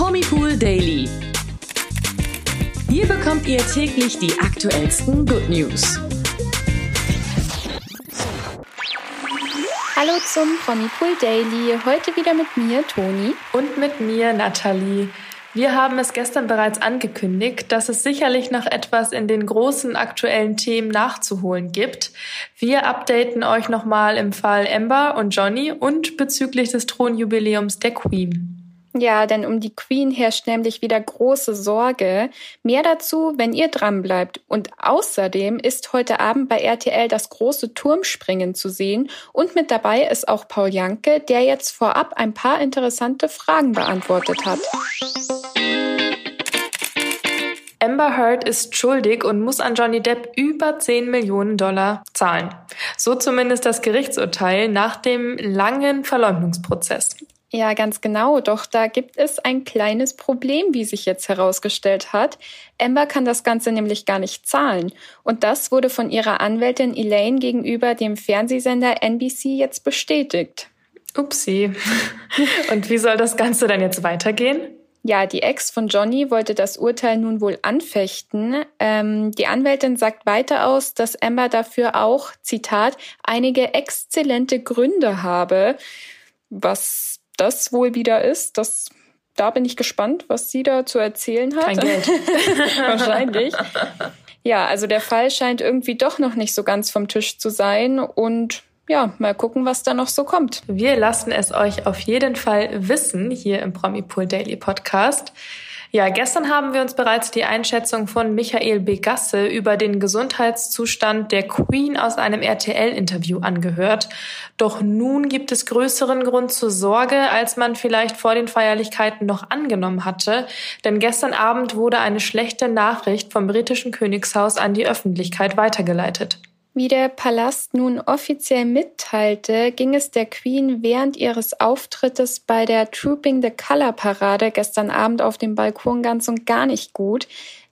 Promipool Daily. Hier bekommt ihr täglich die aktuellsten Good News. Hallo zum Promipool Daily. Heute wieder mit mir, Toni. Und mit mir, Nathalie. Wir haben es gestern bereits angekündigt, dass es sicherlich noch etwas in den großen aktuellen Themen nachzuholen gibt. Wir updaten euch nochmal im Fall Amber und Johnny und bezüglich des Thronjubiläums der Queen. Ja, denn um die Queen herrscht nämlich wieder große Sorge. Mehr dazu, wenn ihr dranbleibt. Und außerdem ist heute Abend bei RTL das große Turmspringen zu sehen. Und mit dabei ist auch Paul Janke, der jetzt vorab ein paar interessante Fragen beantwortet hat. Amber Heard ist schuldig und muss an Johnny Depp über 10 Millionen Dollar zahlen. So zumindest das Gerichtsurteil nach dem langen Verleumdungsprozess. Ja, ganz genau. Doch da gibt es ein kleines Problem, wie sich jetzt herausgestellt hat. Amber kann das Ganze nämlich gar nicht zahlen. Und das wurde von ihrer Anwältin Elaine gegenüber dem Fernsehsender NBC jetzt bestätigt. Upsi. Und wie soll das Ganze dann jetzt weitergehen? Ja, die Ex von Johnny wollte das Urteil nun wohl anfechten. Die Anwältin sagt weiter aus, dass Amber dafür auch, Zitat, einige exzellente Gründe habe. Was das wohl wieder ist, da bin ich gespannt, was sie da zu erzählen hat. Kein Geld. Wahrscheinlich. Ja, also der Fall scheint irgendwie doch noch nicht so ganz vom Tisch zu sein und ja, mal gucken, was da noch so kommt. Wir lassen es euch auf jeden Fall wissen hier im Promipool Daily Podcast. Ja, gestern haben wir uns bereits die Einschätzung von Michael Begasse über den Gesundheitszustand der Queen aus einem RTL-Interview angehört. Doch nun gibt es größeren Grund zur Sorge, als man vielleicht vor den Feierlichkeiten noch angenommen hatte. Denn gestern Abend wurde eine schlechte Nachricht vom britischen Königshaus an die Öffentlichkeit weitergeleitet. Wie der Palast nun offiziell mitteilte, ging es der Queen während ihres Auftrittes bei der Trooping the Colour Parade gestern Abend auf dem Balkon ganz und gar nicht gut.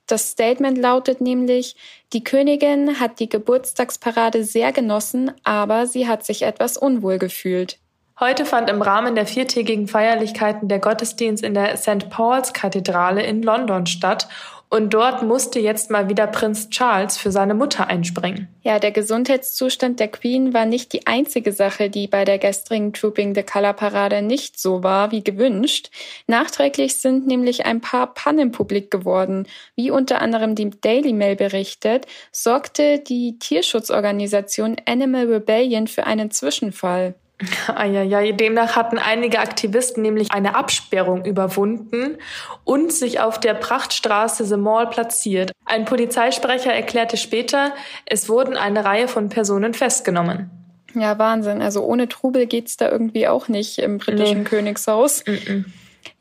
Das Statement lautet nämlich, die Königin hat die Geburtstagsparade sehr genossen, aber sie hat sich etwas unwohl gefühlt. Heute fand im Rahmen der 4-tägigen Feierlichkeiten der Gottesdienst in der St. Paul's Kathedrale in London statt. Und dort musste jetzt mal wieder Prinz Charles für seine Mutter einspringen. Ja, der Gesundheitszustand der Queen war nicht die einzige Sache, die bei der gestrigen Trooping the Colour Parade nicht so war wie gewünscht. Nachträglich sind nämlich ein paar Pannen publik geworden. Wie unter anderem die Daily Mail berichtet, sorgte die Tierschutzorganisation Animal Rebellion für einen Zwischenfall. Ja, demnach hatten einige Aktivisten nämlich eine Absperrung überwunden und sich auf der Prachtstraße The Mall platziert. Ein Polizeisprecher erklärte später, es wurden eine Reihe von Personen festgenommen. Ja, Wahnsinn. Also ohne Trubel geht's da irgendwie auch nicht im britischen Königshaus.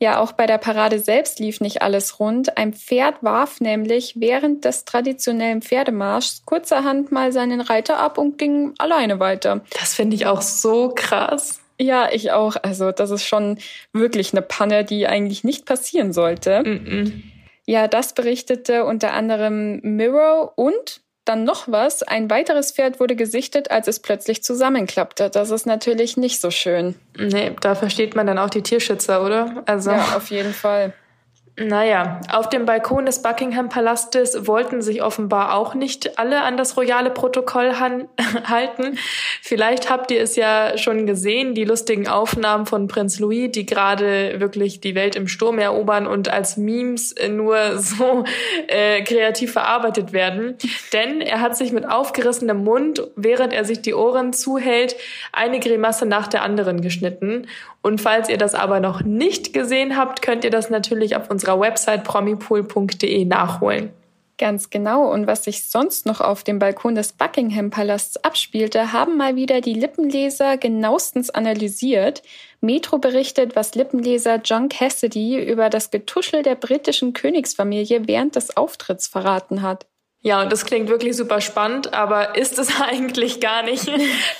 Ja, auch bei der Parade selbst lief nicht alles rund. Ein Pferd warf nämlich während des traditionellen Pferdemarschs kurzerhand mal seinen Reiter ab und ging alleine weiter. Das finde ich auch so krass. Ja, ich auch. Also das ist schon wirklich eine Panne, die eigentlich nicht passieren sollte. Ja, das berichtete unter anderem Mirror und dann noch was. Ein weiteres Pferd wurde gesichtet, als es plötzlich zusammenklappte. Das ist natürlich nicht so schön. Nee, da versteht man dann auch die Tierschützer, oder? Also ja, auf jeden Fall. Naja, auf dem Balkon des Buckingham-Palastes wollten sich offenbar auch nicht alle an das royale Protokoll halten. Vielleicht habt ihr es ja schon gesehen, die lustigen Aufnahmen von Prinz Louis, die gerade wirklich die Welt im Sturm erobern und als Memes nur so kreativ verarbeitet werden. Denn er hat sich mit aufgerissenem Mund, während er sich die Ohren zuhält, eine Grimasse nach der anderen geschnitten. Und falls ihr das aber noch nicht gesehen habt, könnt ihr das natürlich auf unserer Website promipool.de nachholen. Ganz genau. Und was sich sonst noch auf dem Balkon des Buckingham-Palasts abspielte, haben mal wieder die Lippenleser genauestens analysiert. Metro berichtet, was Lippenleser John Cassidy über das Getuschel der britischen Königsfamilie während des Auftritts verraten hat. Ja, und das klingt wirklich super spannend, aber ist es eigentlich gar nicht,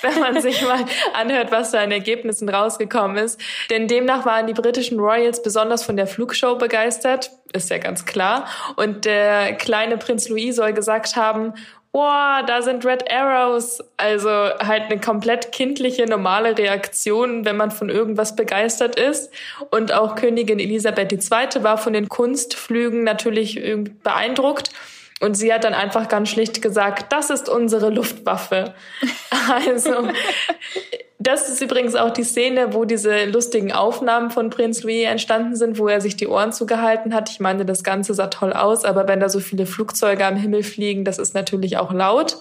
wenn man sich mal anhört, was da an Ergebnissen rausgekommen ist. Denn demnach waren die britischen Royals besonders von der Flugshow begeistert, ist ja ganz klar. Und der kleine Prinz Louis soll gesagt haben, oh, da sind Red Arrows. Also halt eine komplett kindliche, normale Reaktion, wenn man von irgendwas begeistert ist. Und auch Königin Elisabeth II. War von den Kunstflügen natürlich beeindruckt. Und sie hat dann einfach ganz schlicht gesagt, das ist unsere Luftwaffe. Also das ist übrigens auch die Szene, wo diese lustigen Aufnahmen von Prinz Louis entstanden sind, wo er sich die Ohren zugehalten hat. Ich meine, das Ganze sah toll aus, aber wenn da so viele Flugzeuge am Himmel fliegen, das ist natürlich auch laut.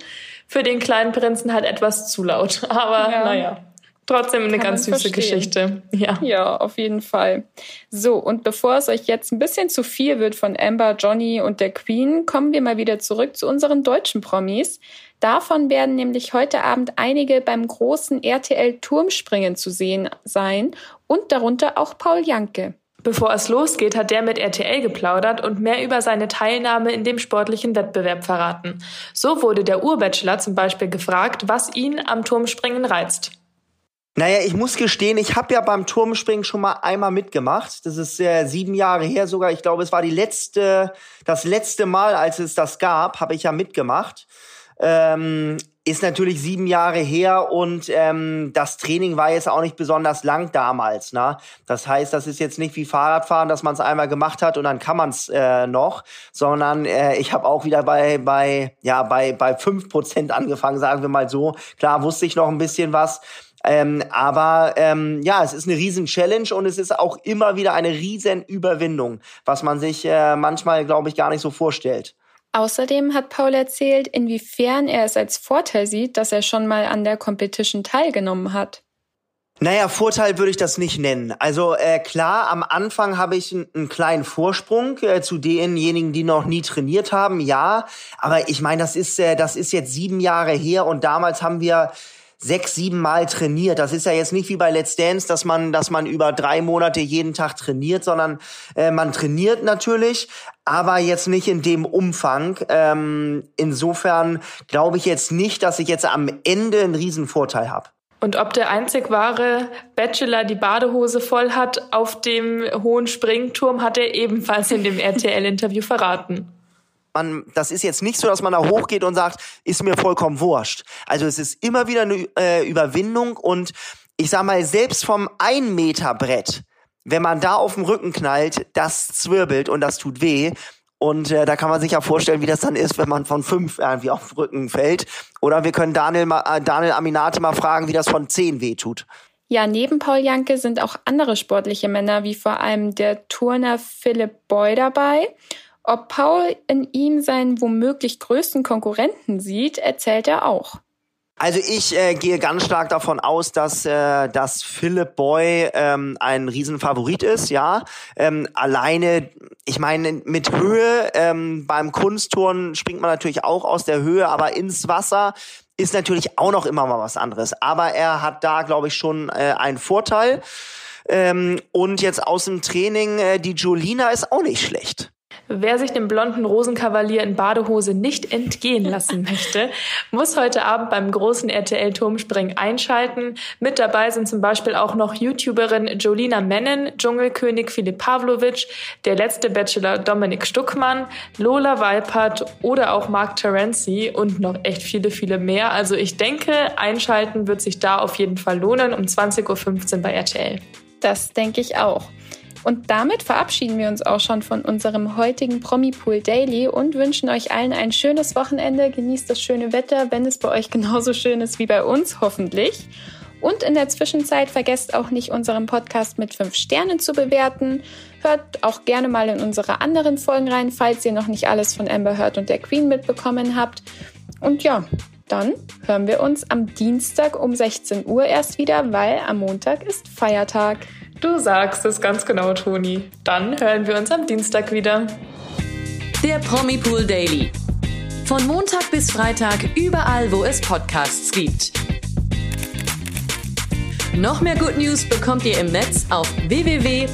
Für den kleinen Prinzen halt etwas zu laut. Aber ja, naja, trotzdem eine ganz süße Geschichte. Ja, auf jeden Fall. So, und bevor es euch jetzt ein bisschen zu viel wird von Amber, Johnny und der Queen, kommen wir mal wieder zurück zu unseren deutschen Promis. Davon werden nämlich heute Abend einige beim großen RTL-Turmspringen zu sehen sein und darunter auch Paul Janke. Bevor es losgeht, hat der mit RTL geplaudert und mehr über seine Teilnahme in dem sportlichen Wettbewerb verraten. So wurde der Urbachelor zum Beispiel gefragt, was ihn am Turmspringen reizt. Naja, ich muss gestehen, ich habe ja beim Turmspringen schon mal einmal mitgemacht. Das ist 7 Jahre her sogar. Ich glaube, es war das letzte Mal, als es das gab, habe ich ja mitgemacht. Ist natürlich 7 Jahre her und das Training war jetzt auch nicht besonders lang damals. Ne? Das heißt, das ist jetzt nicht wie Fahrradfahren, dass man es einmal gemacht hat und dann kann man es noch, sondern ich habe auch wieder bei 5% angefangen, sagen wir mal so. Klar wusste ich noch ein bisschen was. Aber es ist eine riesen Challenge und es ist auch immer wieder eine riesen Überwindung, was man sich manchmal, glaube ich, gar nicht so vorstellt. Außerdem hat Paul erzählt, inwiefern er es als Vorteil sieht, dass er schon mal an der Competition teilgenommen hat. Naja, Vorteil würde ich das nicht nennen. Also klar, am Anfang habe ich einen kleinen Vorsprung zu denjenigen, die noch nie trainiert haben, ja. Aber ich meine, das ist jetzt 7 Jahre her und damals haben wir 6-7 Mal trainiert. Das ist ja jetzt nicht wie bei Let's Dance, dass man über 3 Monate jeden Tag trainiert, sondern man trainiert natürlich, aber jetzt nicht in dem Umfang. Insofern glaube ich jetzt nicht, dass ich jetzt am Ende einen riesen Vorteil habe. Und ob der einzig wahre Bachelor die Badehose voll hat auf dem hohen Springturm, hat er ebenfalls in dem RTL-Interview verraten. Das ist jetzt nicht so, dass man da hochgeht und sagt, ist mir vollkommen wurscht. Also es ist immer wieder eine Überwindung und ich sag mal, selbst vom 1-Meter-Brett, wenn man da auf dem Rücken knallt, das zwirbelt und das tut weh. Und da kann man sich ja vorstellen, wie das dann ist, wenn man von 5 irgendwie auf den Rücken fällt. Oder wir können Daniel Aminati mal fragen, wie das von 10 weh tut. Ja, neben Paul Janke sind auch andere sportliche Männer, wie vor allem der Turner Philipp Boy dabei. Ob Paul in ihm seinen womöglich größten Konkurrenten sieht, erzählt er auch. Also ich gehe ganz stark davon aus, dass Philipp Boy ein Riesenfavorit ist, ja. Alleine, ich meine, mit Höhe, beim Kunstturnen springt man natürlich auch aus der Höhe, aber ins Wasser ist natürlich auch noch immer mal was anderes. Aber er hat da, glaube ich, schon einen Vorteil. Und jetzt aus dem Training, die Jolina ist auch nicht schlecht. Wer sich dem blonden Rosenkavalier in Badehose nicht entgehen lassen möchte, muss heute Abend beim großen RTL-Turmspringen einschalten. Mit dabei sind zum Beispiel auch noch YouTuberin Jolina Mennen, Dschungelkönig Philipp Pavlovic, der letzte Bachelor Dominik Stuckmann, Lola Weipert oder auch Marc Terenzi und noch echt viele, viele mehr. Also ich denke, einschalten wird sich da auf jeden Fall lohnen, um 20.15 Uhr bei RTL. Das denke ich auch. Und damit verabschieden wir uns auch schon von unserem heutigen Promipool Daily und wünschen euch allen ein schönes Wochenende. Genießt das schöne Wetter, wenn es bei euch genauso schön ist wie bei uns, hoffentlich. Und in der Zwischenzeit vergesst auch nicht, unseren Podcast mit 5 Sternen zu bewerten. Hört auch gerne mal in unsere anderen Folgen rein, falls ihr noch nicht alles von Amber Heard und der Queen mitbekommen habt. Und ja, dann hören wir uns am Dienstag um 16 Uhr erst wieder, weil am Montag ist Feiertag. Du sagst es ganz genau, Toni. Dann hören wir uns am Dienstag wieder. Der Promipool Daily. Von Montag bis Freitag überall, wo es Podcasts gibt. Noch mehr Good News bekommt ihr im Netz auf www.promipool.de.